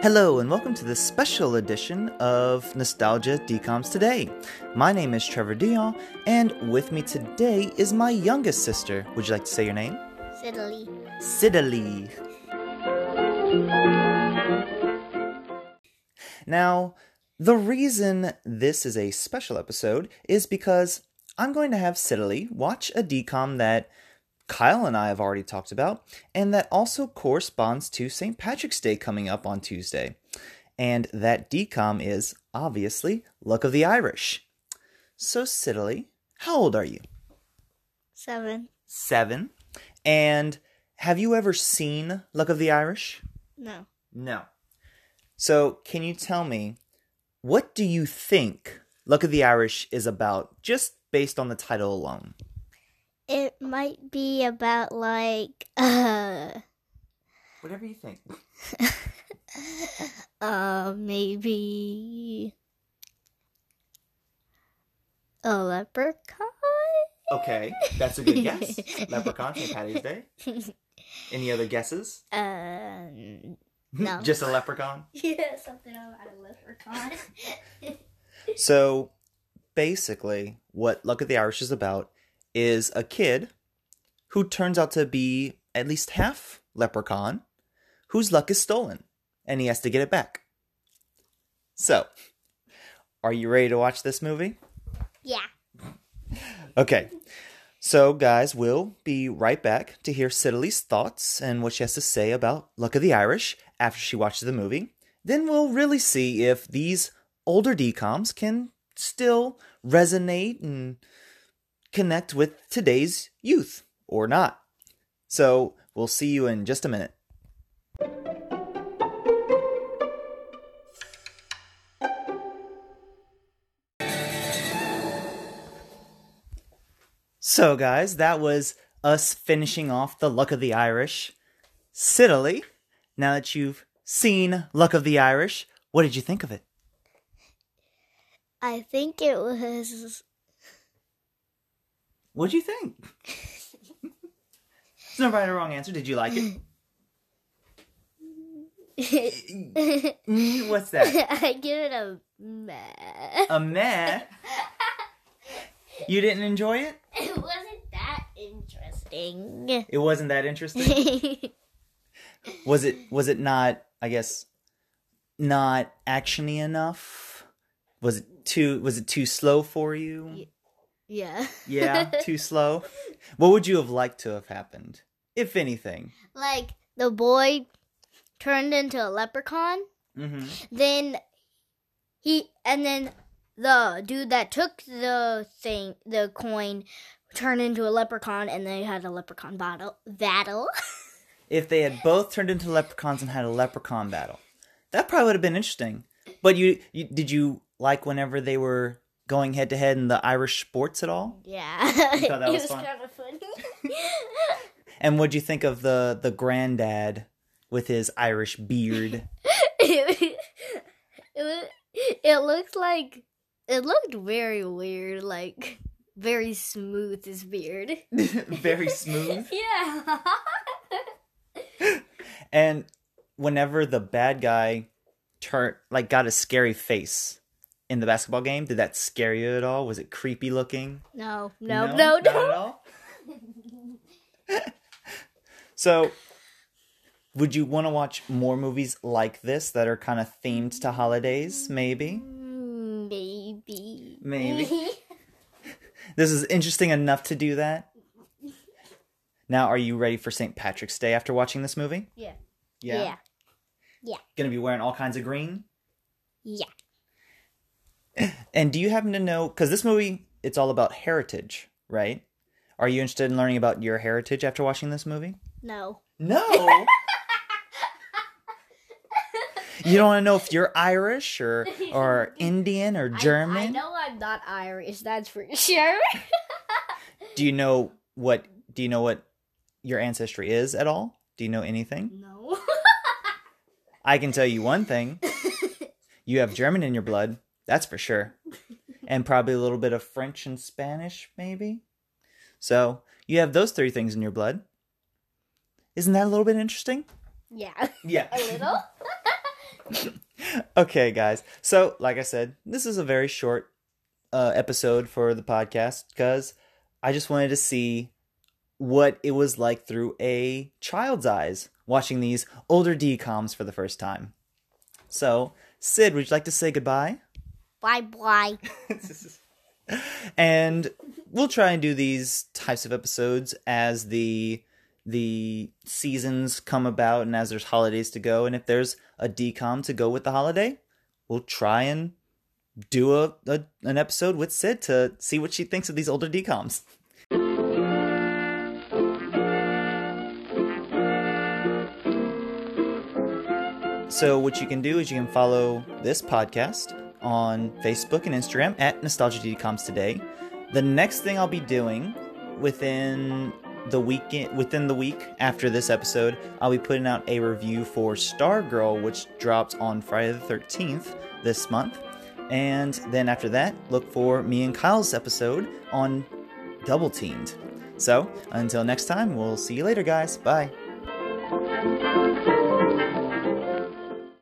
Hello and welcome to this special edition of Nostalgia DCOMs Today. My name is Trevor Dion, and with me today is my youngest sister. Would you like to say your name? Siddeley. Siddeley. Now, the reason this is a special episode is because I'm going to have Siddeley watch a DCOM that Kyle and I have already talked about, and that also corresponds to St. Patrick's Day coming up on Tuesday. And that DCOM is, obviously, Luck of the Irish. So, Siddeley, how old are you? 7. 7. And have you ever seen Luck of the Irish? No. No. So, can you tell me, what do you think Luck of the Irish is about, just based on the title alone? It might be about, like, whatever you think. Maybe a leprechaun? Okay, that's a good guess. Leprechaun, St. Patty's Day. Any other guesses? No. Just a leprechaun? Yeah, something about a leprechaun. So, basically, what Luck of the Irish is about is a kid who turns out to be at least half leprechaun whose luck is stolen, and he has to get it back. So, are you ready to watch this movie? Yeah. Okay. So, guys, we'll be right back to hear Siddeley's thoughts and what she has to say about Luck of the Irish after she watches the movie. Then we'll really see if these older DCOMs can still resonate and connect with today's youth or not. So we'll see you in just a minute. So guys, that was us finishing off the Luck of the Irish. Siddeley, now that you've seen Luck of the Irish, what did you think of it? I think it was... What'd you think? There's no right or wrong answer. Did you like it? What's that? I give it a meh. A meh? You didn't enjoy it? It wasn't that interesting. It wasn't that interesting? Was it not, I guess, not action-y enough? Was it too slow for you? Yeah. Yeah, too slow. What would you have liked to have happened, if anything? Like, the boy turned into a leprechaun. Mm-hmm. Then the dude that took the coin, turned into a leprechaun, and they had a leprechaun battle. If they had both turned into leprechauns and had a leprechaun battle, that probably would have been interesting. But did you like whenever they were going head-to-head in the Irish sports at all? Yeah. You thought that was fun? It was kind of funny. And what'd you think of the granddad with his Irish beard? It looked very weird, like very smooth, his beard. Very smooth? Yeah. And whenever the bad guy got a scary face in the basketball game, did that scare you at all? Was it creepy looking? No. Not at all? So, would you want to watch more movies like this that are kind of themed to holidays, maybe? Maybe. This is interesting enough to do that? Now, are you ready for St. Patrick's Day after watching this movie? Yeah. Gonna be wearing all kinds of green? Yeah. And do you happen to know, because this movie, it's all about heritage, right? Are you interested in learning about your heritage after watching this movie? No? You don't want to know if you're Irish or Indian or German? I know I'm not Irish, that's for sure. Do you know what your ancestry is at all? Do you know anything? No. I can tell you one thing. You have German in your blood. That's for sure. And probably a little bit of French and Spanish, maybe. So, you have those three things in your blood. Isn't that a little bit interesting? Yeah. Yeah. A little? Okay, guys. So, like I said, this is a very short episode for the podcast because I just wanted to see what it was like through a child's eyes watching these older DCOMs for the first time. So, Sid, would you like to say goodbye? Bye-bye. And we'll try and do these types of episodes as the seasons come about and as there's holidays to go. And if there's a DCOM to go with the holiday, we'll try and do an episode with Sid to see what she thinks of these older DCOMs. So what you can do is you can follow this podcast on Facebook and Instagram at Nostalgia DCOMs Today. The next thing I'll be doing within the week after this episode, I'll be putting out a review for Stargirl, which drops on Friday the 13th this month. And then after that, look for me and Kyle's episode on Double Teamed. So until next time, we'll see you later, guys. Bye.